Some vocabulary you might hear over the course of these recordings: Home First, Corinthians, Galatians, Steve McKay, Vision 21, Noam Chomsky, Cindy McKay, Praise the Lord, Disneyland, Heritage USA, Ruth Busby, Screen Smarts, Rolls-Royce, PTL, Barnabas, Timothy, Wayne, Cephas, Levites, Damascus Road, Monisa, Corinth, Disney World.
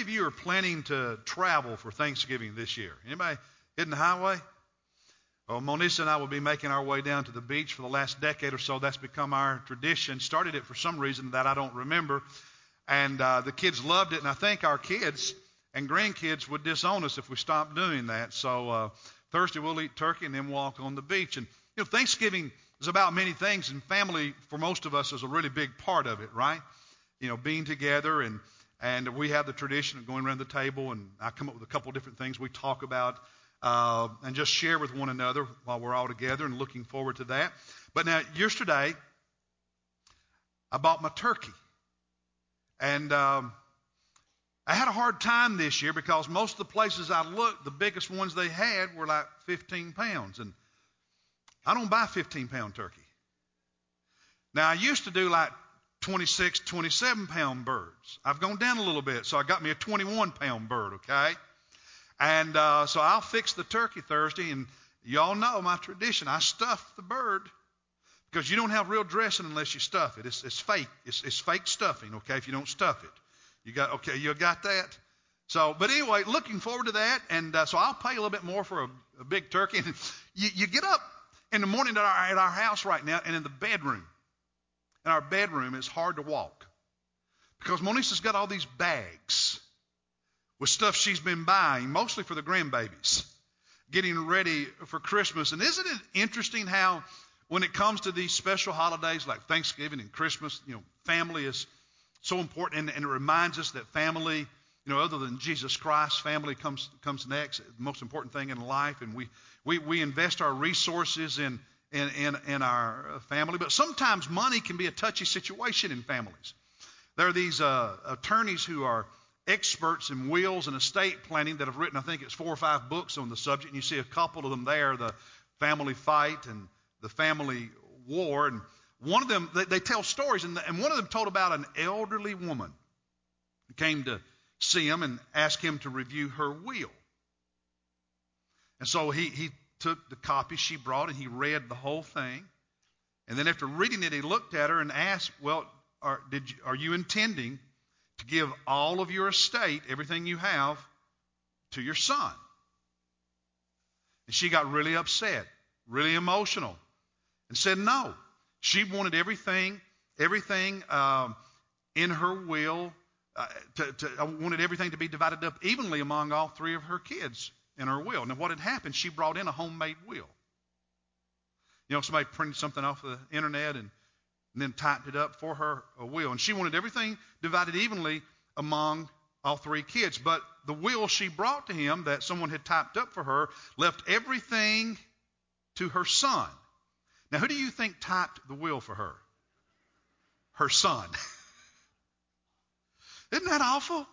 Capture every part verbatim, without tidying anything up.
many of you are planning to travel for Thanksgiving this year? Anybody hitting the highway? Well, Monisa and I will be making our way down to the beach for the last decade or so. That's become our tradition. Started it for some reason that I don't remember. And uh, the kids loved it. And I think our kids and grandkids would disown us if we stopped doing that. So uh, Thursday we'll eat turkey and then walk on the beach. And, you know, Thanksgiving is about many things. And family, for most of us, is a really big part of it, right? You know, being together. And, and we have the tradition of going around the table. And I come up with a couple different things we talk about. Uh, and just share with one another while we're all together, and looking forward to that. But now, yesterday, I bought my turkey. And um, I had a hard time this year because most of the places I looked, the biggest ones they had were like fifteen pounds. And I don't buy fifteen pound turkey. Now, I used to do like twenty-six, twenty-seven pound birds. I've gone down a little bit, so I got me a twenty-one pound bird, okay? And uh, so I'll fix the turkey Thursday, and y'all know my tradition. I stuff the bird because you don't have real dressing unless you stuff it. It's, it's fake. It's, it's fake stuffing, okay, if you don't stuff it. You got okay, you got that? So, but anyway, looking forward to that, and uh, so I'll pay a little bit more for a, a big turkey. And you, you get up in the morning at our, at our house right now, and in the bedroom, in our bedroom, it's hard to walk because Monisa's got all these bags with stuff she's been buying, mostly for the grandbabies, getting ready for Christmas. And isn't it interesting how when it comes to these special holidays like Thanksgiving and Christmas, you know, family is so important, and, and it reminds us that family, you know, other than Jesus Christ, family comes comes next, the most important thing in life, and we we, we invest our resources in, in, in, in our family. But sometimes money can be a touchy situation in families. There are these uh, attorneys who are experts in wills and estate planning that have written, I think it's four or five books on the subject. And you see a couple of them there, The Family Fight and The Family War. And one of them, they, they tell stories. And, the, and one of them told about an elderly woman who came to see him and asked him to review her will. And so he, he took the copy she brought and he read the whole thing. And then after reading it, he looked at her and asked, well, are, did you, are you intending to give all of your estate, everything you have, to your son? And she got really upset, really emotional, and said no. She wanted everything, everything um, in her will, uh, to, to, wanted everything to be divided up evenly among all three of her kids in her will. Now, what had happened, she brought in a homemade will. You know, somebody printed something off the internet and and then typed it up for her a will. And she wanted everything divided evenly among all three kids. But the will she brought to him that someone had typed up for her left everything to her son. Now, who do you think typed the will for her? Her son. Isn't that awful?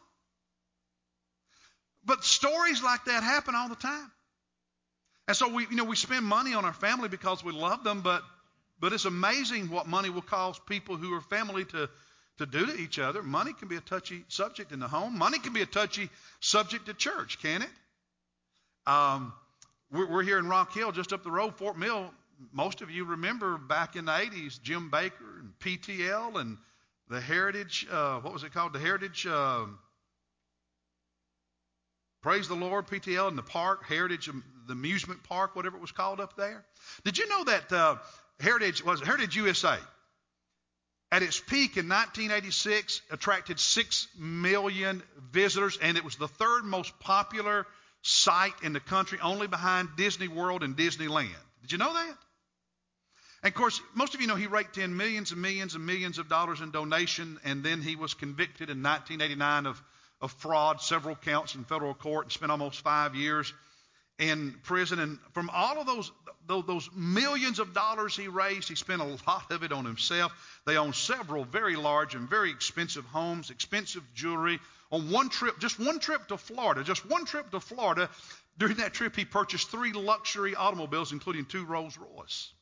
But stories like that happen all the time. And so we, you know, we spend money on our family because we love them, but But it's amazing what money will cause people who are family to, to do to each other. Money can be a touchy subject in the home. Money can be a touchy subject to church, can it? Um, we're, we're here in Rock Hill, just up the road, Fort Mill. Most of you remember back in the eighties, Jim Baker and P T L and the Heritage, uh, what was it called? The Heritage, uh, Praise the Lord, P T L, and the park, Heritage, the amusement park, whatever it was called up there. Did you know that... Uh, Heritage was Heritage U S A. At its peak in nineteen eighty-six, attracted six million visitors, and it was the third most popular site in the country, only behind Disney World and Disneyland. Did you know that? And, of course, most of you know he raked in millions and millions and millions of dollars in donation, and then he was convicted in nineteen eighty-nine of, of fraud, several counts in federal court, and spent almost five years in prison. And from all of those those millions of dollars he raised, he spent a lot of it on himself. They owned several very large and very expensive homes, expensive jewelry. On one trip, just one trip to Florida, just one trip to Florida, during that trip he purchased three luxury automobiles, including two Rolls Royce.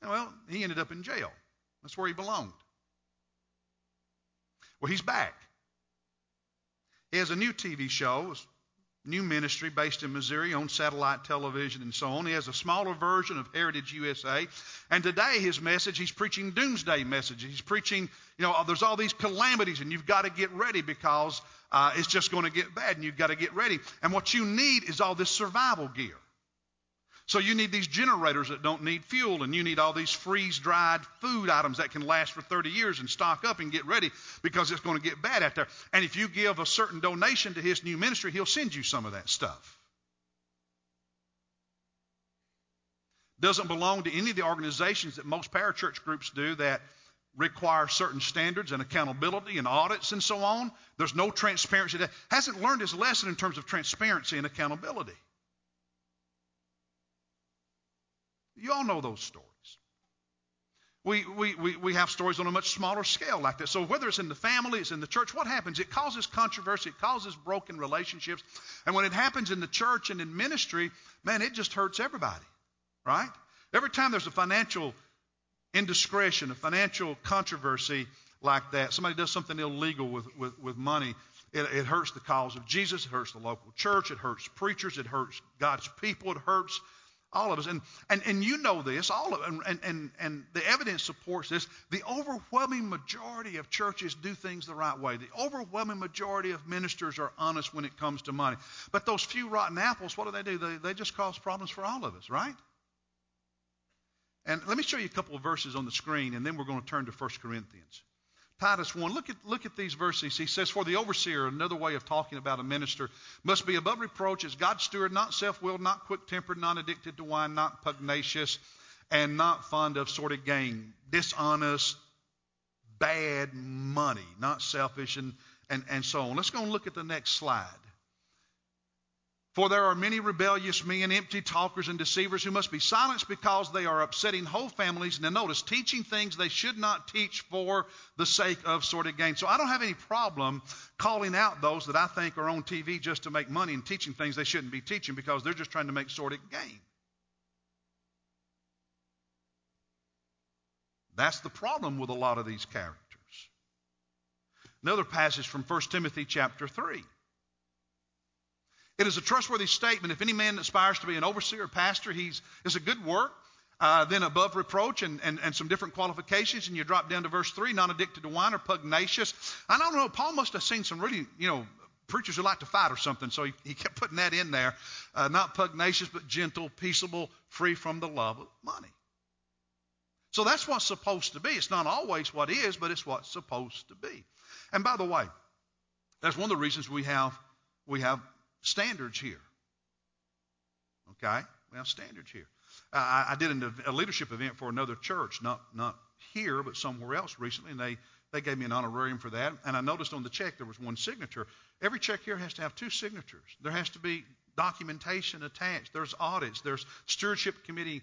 And well, he ended up in jail. That's where he belonged. Well, he's back. He has a new T V show. It's new ministry based in Missouri on satellite television and so on. He has a smaller version of Heritage U S A. And today his message, he's preaching doomsday messages. He's preaching, you know, there's all these calamities and you've got to get ready because uh, it's just going to get bad and you've got to get ready. And what you need is all this survival gear. So you need these generators that don't need fuel, and you need all these freeze-dried food items that can last for thirty years and stock up and get ready because it's going to get bad out there. And if you give a certain donation to his new ministry, he'll send you some of that stuff. Doesn't belong to any of the organizations that most parachurch groups do that require certain standards and accountability and audits and so on. There's no transparency. Hasn't learned his lesson in terms of transparency and accountability. You all know those stories. We, we, we, we have stories on a much smaller scale like that. So whether it's in the family, it's in the church, what happens? It causes controversy. It causes broken relationships. And when it happens in the church and in ministry, man, it just hurts everybody, right? Every time there's a financial indiscretion, a financial controversy like that, somebody does something illegal with, with, with money, It, it hurts the cause of Jesus. It hurts the local church. It hurts preachers. It hurts God's people. It hurts all of us, and, and and you know this, all of and and and the evidence supports this. The overwhelming majority of churches do things the right way. The overwhelming majority of ministers are honest when it comes to money. But those few rotten apples, what do they do? They they just cause problems for all of us, right? And let me show you a couple of verses on the screen, and then we're going to turn to First Corinthians. Titus one, look at, look at these verses. He says, for the overseer, another way of talking about a minister, must be above reproach as God's steward, not self-willed, not quick-tempered, not addicted to wine, not pugnacious, and not fond of sordid gain, dishonest, bad money, not selfish, and, and, and so on. Let's go and look at the next slide. For there are many rebellious men, empty talkers and deceivers who must be silenced because they are upsetting whole families. Now notice, teaching things they should not teach for the sake of sordid gain. So I don't have any problem calling out those that I think are on T V just to make money and teaching things they shouldn't be teaching because they're just trying to make sordid gain. That's the problem with a lot of these characters. Another passage from First Timothy chapter three. It is a trustworthy statement. If any man aspires to be an overseer or pastor, he's is a good work, uh, then above reproach and, and, and some different qualifications. And you drop down to verse three, not addicted to wine or pugnacious. I don't know, Paul must have seen some really, you know, preachers who like to fight or something. So he, he kept putting that in there. Uh, not pugnacious, but gentle, peaceable, free from the love of money. So that's what's supposed to be. It's not always what is, but it's what's supposed to be. And by the way, that's one of the reasons we have we have standards here. Okay? We have standards here. Uh, I, I did an, a leadership event for another church, not not here, but somewhere else recently, and they, they gave me an honorarium for that. And I noticed on the check there was one signature. Every check here has to have two signatures. There has to be documentation attached. There's audits. There's stewardship committee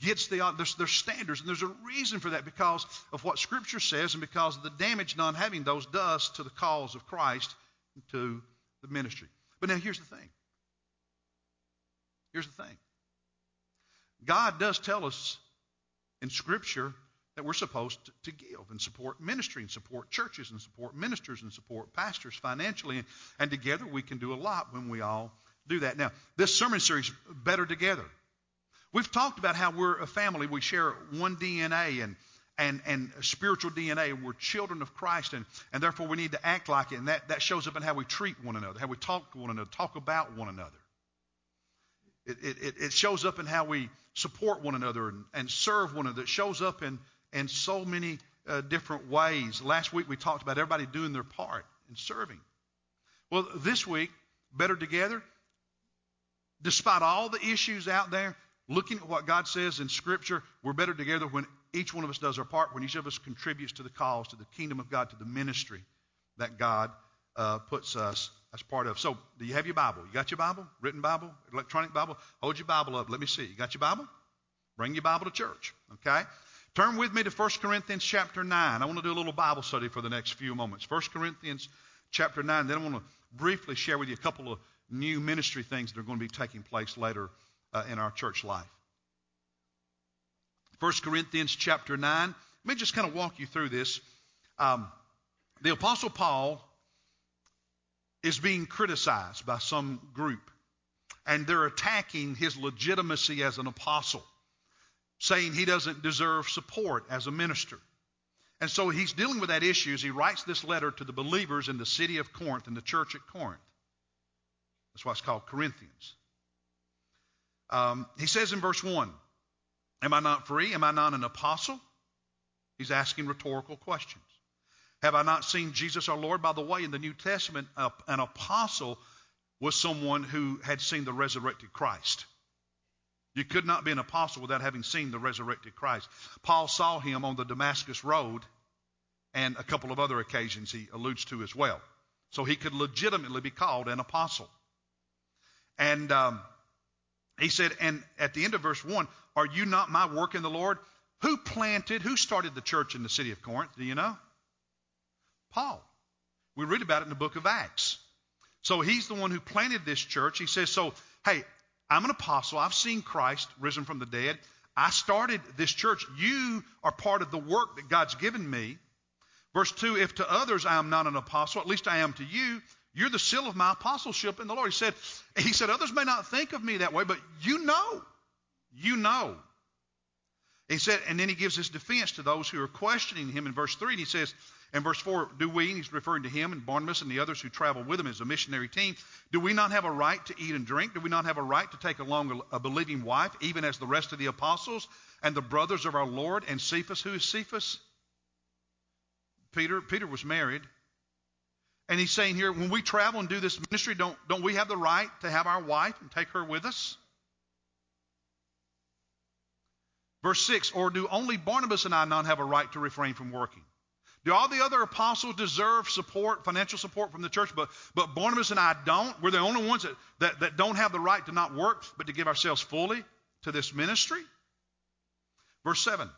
gets the audit. There's, there's standards, and there's a reason for that because of what Scripture says and because of the damage not having those does to the cause of Christ and to the ministry. But now here's the thing. Here's the thing. God does tell us in Scripture that we're supposed to, to give and support ministry and support churches and support ministers and support pastors financially. And, and together we can do a lot when we all do that. Now, this sermon series, Better Together, we've talked about how we're a family. We share one D N A and And, and spiritual D N A. We're children of Christ, and, and therefore we need to act like it. And that, that shows up in how we treat one another, how we talk to one another, talk about one another. It, it, it shows up in how we support one another and, and serve one another. It shows up in, in so many uh, different ways. Last week we talked about everybody doing their part and serving. Well, this week, Better Together, despite all the issues out there, looking at what God says in Scripture, we're better together when each one of us does our part, when each of us contributes to the cause, to the kingdom of God, to the ministry that God uh, puts us as part of. So do you have your Bible? You got your Bible? Written Bible? Electronic Bible? Hold your Bible up. Let me see. You got your Bible? Bring your Bible to church. Okay? Turn with me to First Corinthians chapter nine. I want to do a little Bible study for the next few moments. First Corinthians chapter nine. Then I want to briefly share with you a couple of new ministry things that are going to be taking place later uh, in our church life. First Corinthians chapter nine. Let me just kind of walk you through this. Um, the Apostle Paul is being criticized by some group, and they're attacking his legitimacy as an apostle, saying he doesn't deserve support as a minister. And so he's dealing with that issue as he writes this letter to the believers in the city of Corinth, in the church at Corinth. That's why it's called Corinthians. Um, he says in verse one, am I not free? Am I not an apostle? He's asking rhetorical questions. Have I not seen Jesus our Lord? By the way, in the New Testament, uh, an apostle was someone who had seen the resurrected Christ. You could not be an apostle without having seen the resurrected Christ. Paul saw him on the Damascus Road, and a couple of other occasions he alludes to as well. So he could legitimately be called an apostle. And um, he said, and at the end of verse one, are you not my work in the Lord? Who planted, who started the church in the city of Corinth? Do you know? Paul. We read about it in the book of Acts. So he's the one who planted this church. He says, so, hey, I'm an apostle. I've seen Christ risen from the dead. I started this church. You are part of the work that God's given me. Verse two, if to others I am not an apostle, at least I am to you. You're the seal of my apostleship in the Lord. He said, he said, others may not think of me that way, but you know, you know. He said, and then he gives his defense to those who are questioning him in verse three. And he says, in verse four, do we, and he's referring to him and Barnabas and the others who traveled with him as a missionary team, do we not have a right to eat and drink? Do we not have a right to take along a believing wife, even as the rest of the apostles and the brothers of our Lord and Cephas? Who is Cephas? Peter. Peter was married. And he's saying here, when we travel and do this ministry, don't, don't we have the right to have our wife and take her with us? Verse six, or do only Barnabas and I not have a right to refrain from working? Do all the other apostles deserve support, financial support from the church, but, but Barnabas and I don't? We're the only ones that, that, that don't have the right to not work, but to give ourselves fully to this ministry? Verse seven,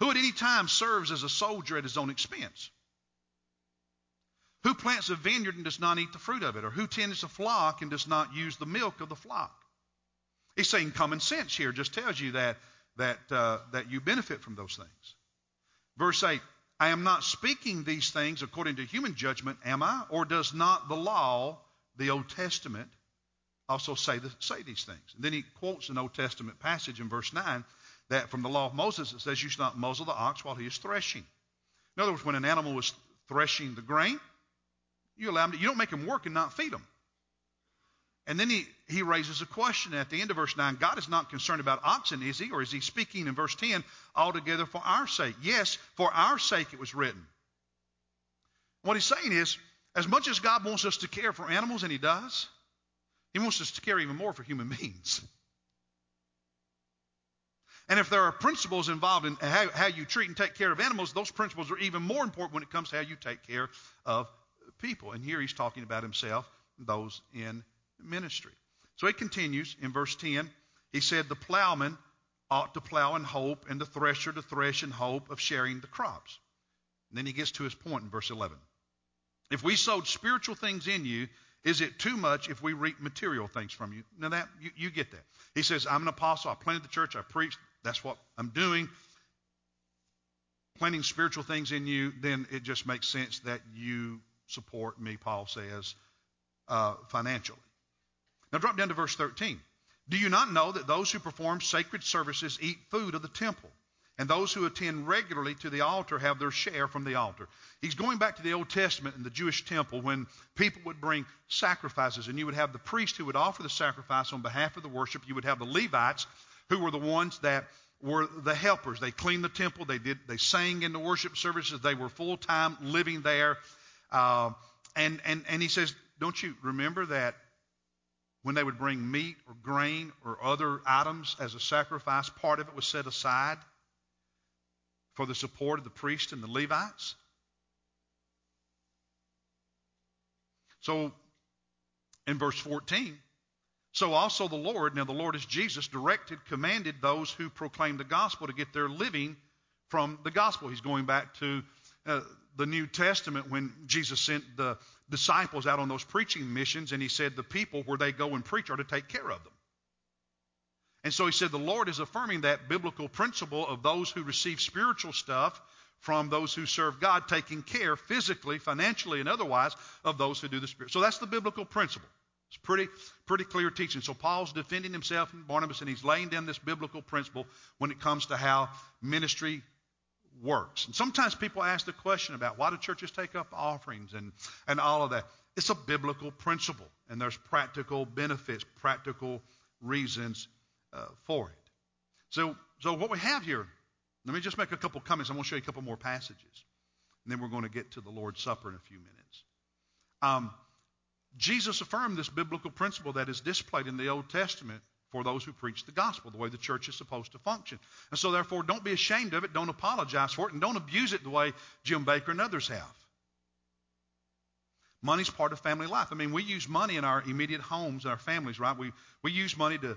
who at any time serves as a soldier at his own expense? Who plants a vineyard and does not eat the fruit of it? Or who tends a flock and does not use the milk of the flock? He's saying common sense here just tells you that, that, uh, that you benefit from those things. Verse eight, I am not speaking these things according to human judgment, am I? Or does not the law, the Old Testament, also say, the, say these things? And then he quotes an Old Testament passage in verse nine that from the law of Moses it says you should not muzzle the ox while he is threshing. In other words, when an animal was threshing the grain, you allow him to, you don't make him work and not feed him. And then he, he raises a question at the end of verse nine. God is not concerned about oxen, is he? Or is he speaking in verse ten altogether for our sake? Yes, for our sake it was written. What he's saying is, as much as God wants us to care for animals, and he does, he wants us to care even more for human beings. And if there are principles involved in how, how you treat and take care of animals, those principles are even more important when it comes to how you take care of people. And here he's talking about himself, those in ministry. So it continues in verse ten. He said, the plowman ought to plow and hope, and the thresher to thresh and hope of sharing the crops. And then he gets to his point in verse eleven. If we sowed spiritual things in you, is it too much if we reap material things from you? Now that you, you get that. He says, I'm an apostle. I planted the church. I preached. That's what I'm doing. Planting spiritual things in you, then it just makes sense that you support me, Paul says, uh, financially. Now drop down to verse thirteen. Do you not know that those who perform sacred services eat food of the temple, and those who attend regularly to the altar have their share from the altar? He's going back to the Old Testament and the Jewish temple when people would bring sacrifices, and you would have the priest who would offer the sacrifice on behalf of the worship. You would have the Levites who were the ones that were the helpers. They cleaned the temple. They did. They sang in the worship services. They were full-time living there. Uh, and, and, and he says, don't you remember that when they would bring meat or grain or other items as a sacrifice, part of it was set aside for the support of the priest and the Levites? So in verse fourteen, so also the Lord, now the Lord is Jesus, directed, commanded those who proclaim the gospel to get their living from the gospel. He's going back to uh, the New Testament when Jesus sent the disciples out on those preaching missions, and he said the people where they go and preach are to take care of them. And so he said the Lord is affirming that biblical principle of those who receive spiritual stuff from those who serve God, taking care physically, financially, and otherwise of those who do the Spirit. So that's the biblical principle. It's pretty, pretty clear teaching. So Paul's defending himself and Barnabas, and he's laying down this biblical principle when it comes to how ministry works. And sometimes people ask the question about why do churches take up offerings and, and all of that. It's a biblical principle, and there's practical benefits, practical reasons uh, for it. So, so what we have here, let me just make a couple comments. I'm going to show you a couple more passages, and then we're going to get to the Lord's Supper in a few minutes. Um, Jesus affirmed this biblical principle that is displayed in the Old Testament for those who preach the gospel, the way the church is supposed to function. And so, therefore, don't be ashamed of it, don't apologize for it, and don't abuse it the way Jim Baker and others have. Money's part of family life. I mean, we use money in our immediate homes and our families, right? We we use money to,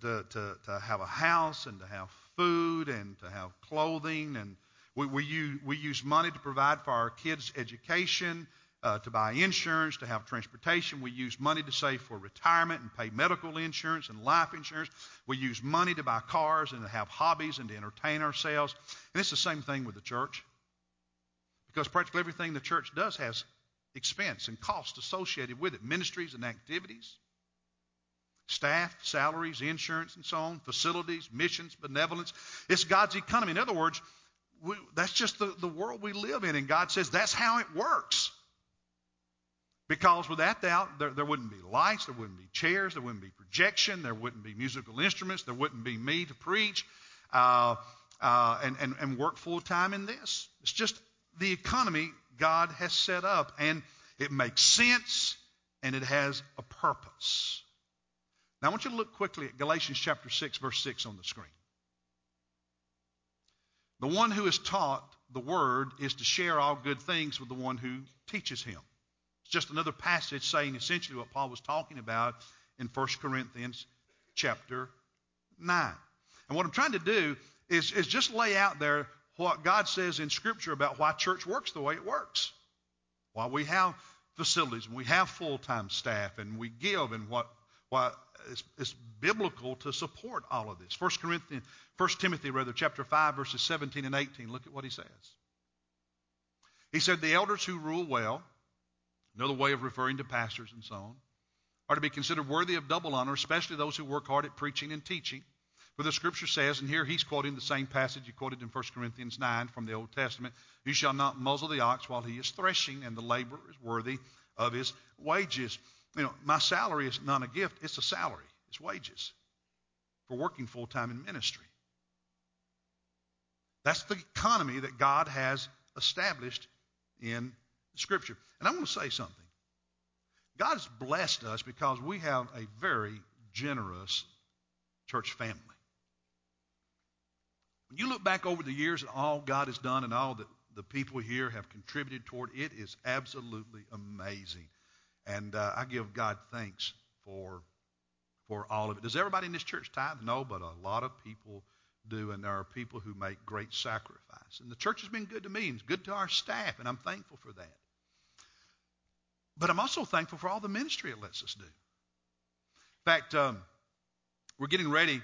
to, to, to have a house and to have food and to have clothing. And we, we, use, we use money to provide for our kids' education, Uh, to buy insurance, to have transportation. We use money to save for retirement and pay medical insurance and life insurance. We use money to buy cars and to have hobbies and to entertain ourselves. And it's the same thing with the church, because practically everything the church does has expense and cost associated with it, ministries and activities, staff, salaries, insurance, and so on, facilities, missions, benevolence. It's God's economy. In other words, we, that's just the, the world we live in, and God says that's how it works. Because without doubt, there, there wouldn't be lights, there wouldn't be chairs, there wouldn't be projection, there wouldn't be musical instruments, there wouldn't be me to preach uh, uh, and, and, and work full-time in this. It's just the economy God has set up, and it makes sense, and it has a purpose. Now, I want you to look quickly at Galatians chapter six, verse six on the screen. The one who is taught the word is to share all good things with the one who teaches him. It's just another passage saying essentially what Paul was talking about in First Corinthians chapter nine. And what I'm trying to do is, is just lay out there what God says in Scripture about why church works the way it works. Why we have facilities and we have full-time staff and we give, and what why it's, it's biblical to support all of this. First Corinthians, First Timothy rather, chapter five, verses seventeen and eighteen. Look at what he says. He said, the elders who rule well, another way of referring to pastors and so on, are to be considered worthy of double honor, especially those who work hard at preaching and teaching. For the Scripture says, and here he's quoting the same passage he quoted in First Corinthians nine from the Old Testament, you shall not muzzle the ox while he is threshing, and the laborer is worthy of his wages. You know, my salary is not a gift, it's a salary. It's wages for working full-time in ministry. That's the economy that God has established in Scripture. And I'm going to say something. God has blessed us because we have a very generous church family. When you look back over the years at all God has done and all that the people here have contributed toward, it is absolutely amazing. And uh, I give God thanks for, for all of it. Does everybody in this church tithe? No, but a lot of people do, and there are people who make great sacrifice. And the church has been good to me and it's good to our staff, and I'm thankful for that. But I'm also thankful for all the ministry it lets us do. In fact, um, we're getting ready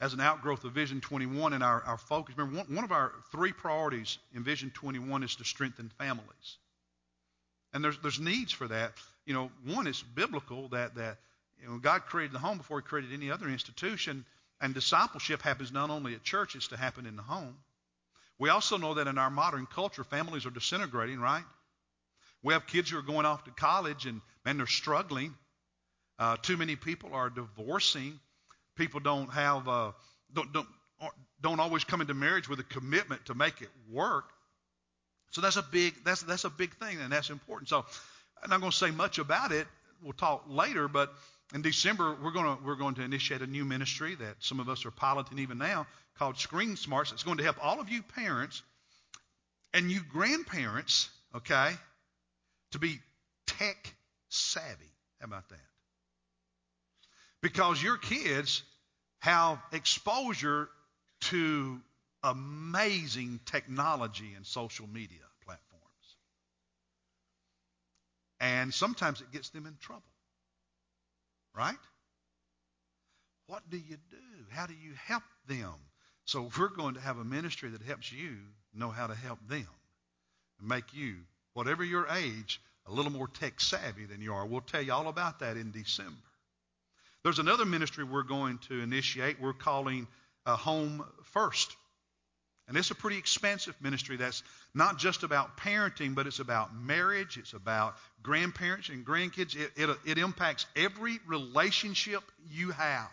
as an outgrowth of Vision twenty-one and our, our focus. Remember, one, one of our three priorities in Vision twenty-one is to strengthen families. And there's there's needs for that. You know, one, it's biblical that, that you know, God created the home before he created any other institution, and discipleship happens not only at church, it's to happen in the home. We also know that in our modern culture, families are disintegrating, right? We have kids who are going off to college and, and they're struggling. Uh, too many people are divorcing. People don't have uh, don't don't don't always come into marriage with a commitment to make it work. So that's a big that's that's a big thing, and that's important. So I'm not going to say much about it. We'll talk later. But in December we're going to we're going to initiate a new ministry that some of us are piloting even now called Screen Smarts. It's going to help all of you parents and you grandparents. Okay. To be tech savvy. How about that? Because your kids have exposure to amazing technology and social media platforms. And sometimes it gets them in trouble. Right? What do you do? How do you help them? So we're going to have a ministry that helps you know how to help them and make you, whatever your age, a little more tech savvy than you are. We'll tell you all about that in December. There's another ministry we're going to initiate. We're calling uh, Home First. And it's a pretty expansive ministry that's not just about parenting, but it's about marriage. It's about grandparents and grandkids. It, it, it impacts every relationship you have.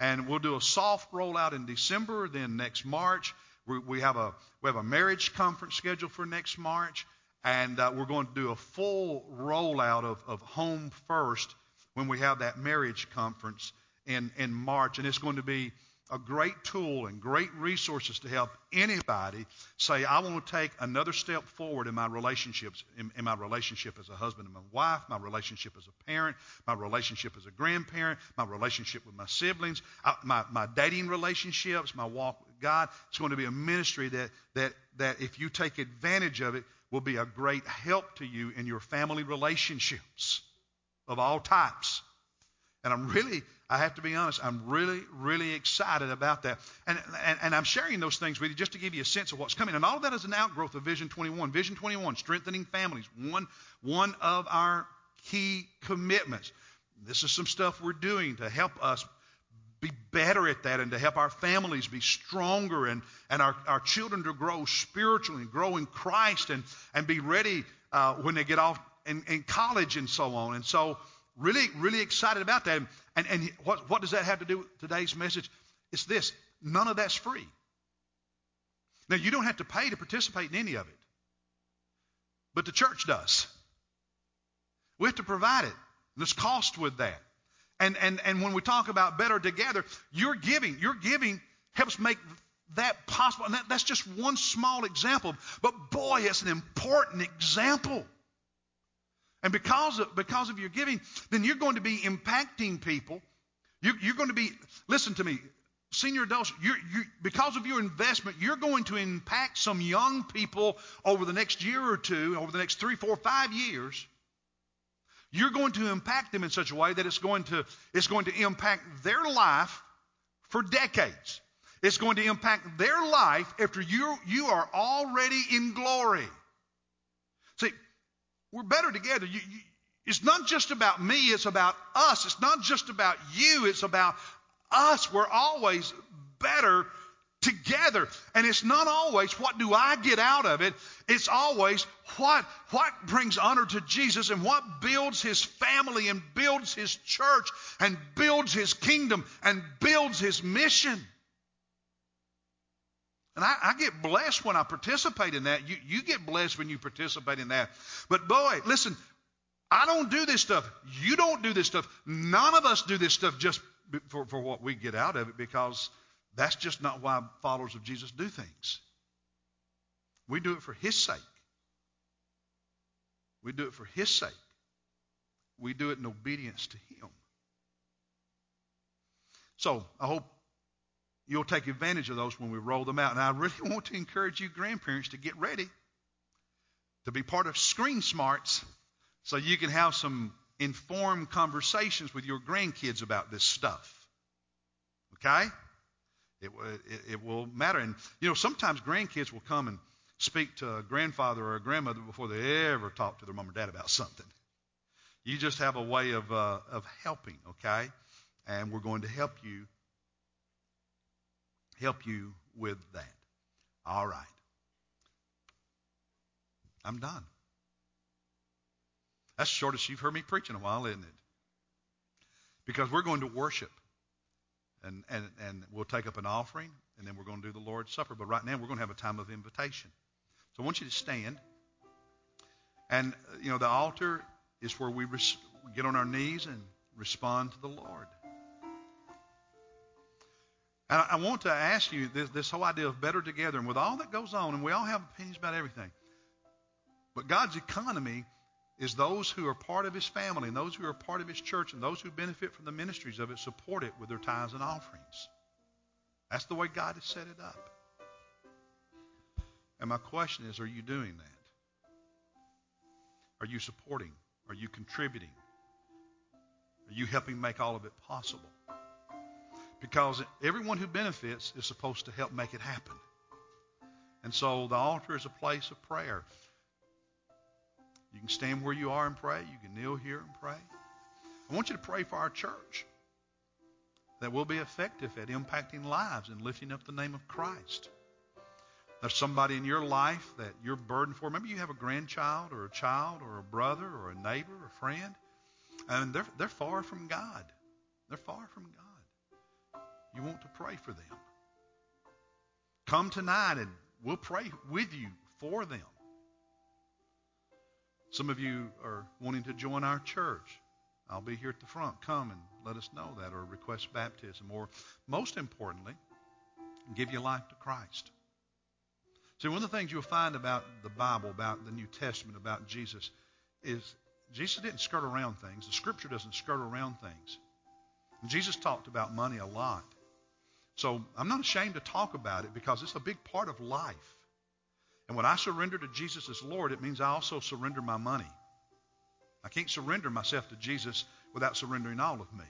And we'll do a soft rollout in December. Then next March, we, we have a we have a marriage conference scheduled for next March. And uh, we're going to do a full rollout of, of Home First when we have that marriage conference in, in March. And it's going to be a great tool and great resources to help anybody say, I want to take another step forward in my relationships, in, in my relationship as a husband and my wife, my relationship as a parent, my relationship as a grandparent, my relationship with my siblings, I, my, my dating relationships, my walk with God. It's going to be a ministry that, that, that if you take advantage of it, will be a great help to you in your family relationships of all types. And I'm really, I have to be honest, I'm really, really excited about that. And, and and I'm sharing those things with you just to give you a sense of what's coming. And all of that is an outgrowth of Vision twenty-one. Vision twenty-one, strengthening families, one, one of our key commitments. This is some stuff we're doing to help us be better at that and to help our families be stronger and, and our, our children to grow spiritually and grow in Christ and, and be ready uh, when they get off in, in college and so on. And so really, really excited about that. And, and what, what does that have to do with today's message? It's this. None of that's free. Now, you don't have to pay to participate in any of it. But the church does. We have to provide it. There's cost with that. And, and, and when we talk about better together, your giving, your giving helps make that possible. And that, that's just one small example. But, boy, it's an important example. And because of, because of your giving, then you're going to be impacting people. You, you're going to be, listen to me, senior adults, you're, you're, because of your investment, you're going to impact some young people over the next year or two, over the next three, four, five years. You're going to impact them in such a way that it's going to, it's going to impact their life for decades. It's going to impact their life after you, you are already in glory. See, we're better together. You, you, it's not just about me. It's about us. It's not just about you. It's about us. We're always better together. And it's not always what do I get out of it. It's always what, what brings honor to Jesus and what builds his family and builds his church and builds his kingdom and builds his mission. And I, I get blessed when I participate in that. You, you get blessed when you participate in that. But boy, listen, I don't do this stuff. You don't do this stuff. None of us do this stuff just for, for what we get out of it, because that's just not why followers of Jesus do things. We do it for his sake. We do it for his sake. We do it in obedience to him. So I hope you'll take advantage of those when we roll them out. And I really want to encourage you grandparents to get ready to be part of Screen Smarts so you can have some informed conversations with your grandkids about this stuff. Okay? It, it, it will matter. And, you know, sometimes grandkids will come and speak to a grandfather or a grandmother before they ever talk to their mom or dad about something. You just have a way of uh, of helping, okay? And we're going to help you help you with that. All right. I'm done. That's the shortest you've heard me preach in a while, isn't it? Because we're going to worship. And, and, and we'll take up an offering, and then we're going to do the Lord's Supper. But right now, we're going to have a time of invitation. So I want you to stand. And, you know, the altar is where we res- get on our knees and respond to the Lord. And I want to ask you this, this whole idea of better together, and with all that goes on, and we all have opinions about everything, but God's economy is those who are part of his family and those who are part of his church and those who benefit from the ministries of it support it with their tithes and offerings. That's the way God has set it up. And my question is, are you doing that? Are you supporting? Are you contributing? Are you helping make all of it possible? because everyone who benefits is supposed to help make it happen. And so the altar is a place of prayer. You can stand where you are and pray. You can kneel here and pray. I want you to pray for our church that we'll be effective at impacting lives and lifting up the name of Christ. There's somebody in your life that you're burdened for. Maybe you have a grandchild or a child or a brother or a neighbor or a friend, and they're, they're far from God. They're far from God. You want to pray for them. Come tonight and we'll pray with you for them. Some of you are wanting to join our church. I'll be here at the front. Come and let us know that, or request baptism, or most importantly, give your life to Christ. See, one of the things you'll find about the Bible, about the New Testament, about Jesus, is Jesus didn't skirt around things. The Scripture doesn't skirt around things. And Jesus talked about money a lot. So I'm not ashamed to talk about it because it's a big part of life. And when I surrender to Jesus as Lord, it means I also surrender my money. I can't surrender myself to Jesus without surrendering all of me.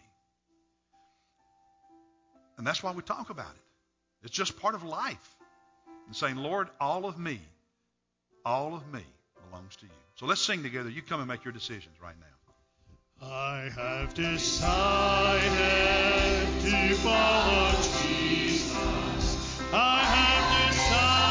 And that's why we talk about it. It's just part of life. And saying, Lord, all of me, all of me belongs to you. So let's sing together. You come and make your decisions right now. I have decided to follow Jesus. I have decided.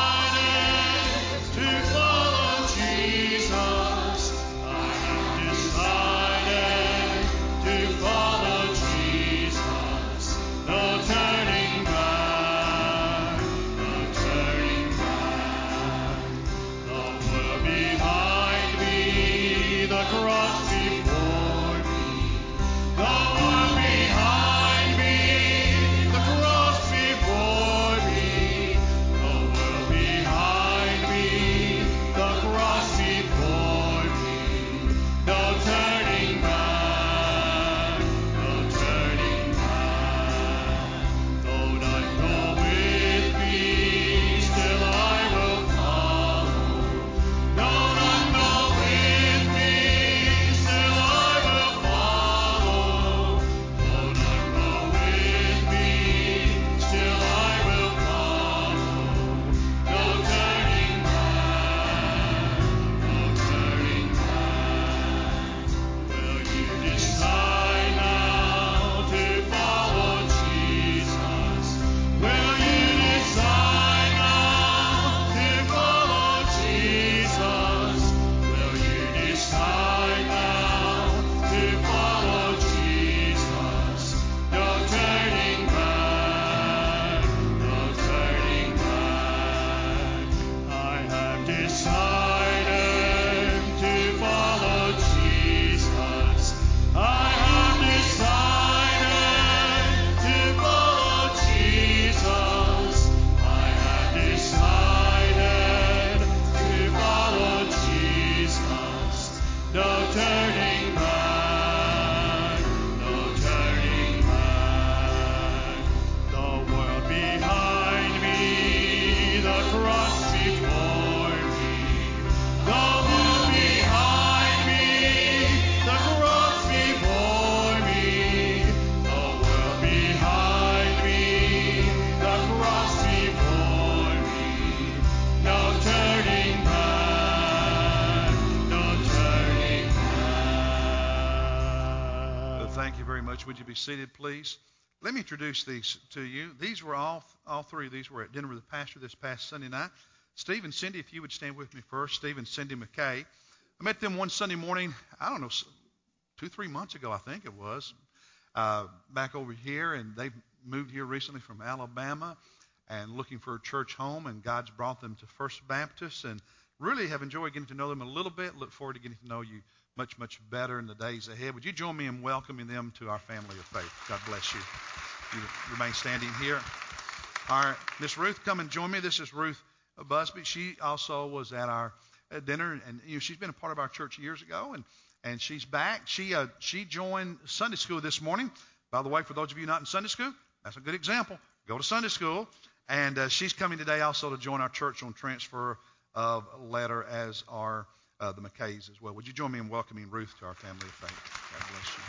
Would you be seated, please? Let me introduce these to you. These were all, all three of these were at dinner with the pastor this past Sunday night. Steve and Cindy, if you would stand with me first. Steve and Cindy McKay. I met them one Sunday morning, I don't know, two, three months ago, I think it was, uh, back over here. And they moved here recently from Alabama and looking for a church home. And God's brought them to First Baptist and really have enjoyed getting to know them a little bit. Look forward to getting to know you much, much better in the days ahead. Would you join me in welcoming them to our family of faith? God bless you. You remain standing here. All right, Miss Ruth, come and join me. This is Ruth Busby. She also was at our dinner, and you know, she's been a part of our church years ago, and, and she's back. She uh, she joined Sunday school this morning. By the way, for those of you not in Sunday school, that's a good example. Go to Sunday school. And uh, she's coming today also to join our church on transfer of letter, as our Uh, the McKays as well. Would you join me in welcoming Ruth to our family of faith? God bless you.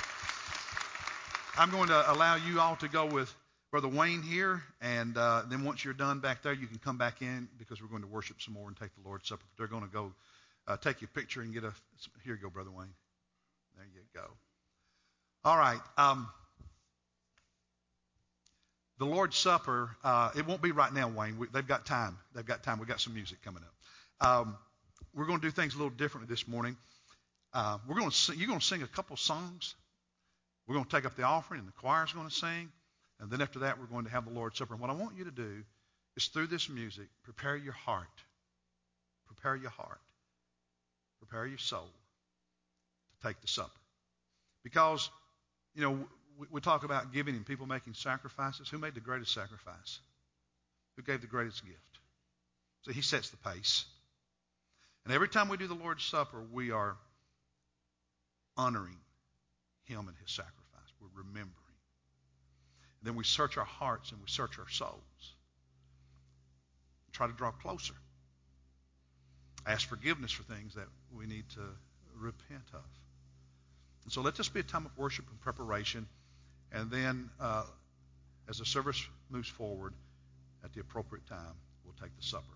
I'm going to allow you all to go with, Brother Wayne here, and uh, then once you're done back there, you can come back in because we're going to worship some more and take the Lord's Supper. They're going to go uh, take your picture and get a, here you go, Brother Wayne. There you go. All right. Um, the Lord's Supper, uh, it won't be right now, Wayne. We, they've got time. They've got time. We've got some music coming up. Um, we're going to do things a little differently this morning. Uh, we're going to sing, you're going to sing a couple songs. We're going to take up the offering, and the choir's going to sing. And then after that, we're going to have the Lord's Supper. And what I want you to do is, through this music, prepare your heart. Prepare your heart. Prepare your soul to take the supper. Because, you know, we, we talk about giving and people making sacrifices. Who made the greatest sacrifice? Who gave the greatest gift? So he sets the pace. And every time we do the Lord's Supper, we are honoring him and his sacrifice. We're remembering. And then we search our hearts and we search our souls. Try to draw closer. Ask forgiveness for things that we need to repent of. And so let this be a time of worship and preparation. And then uh, as the service moves forward, at the appropriate time, we'll take the supper.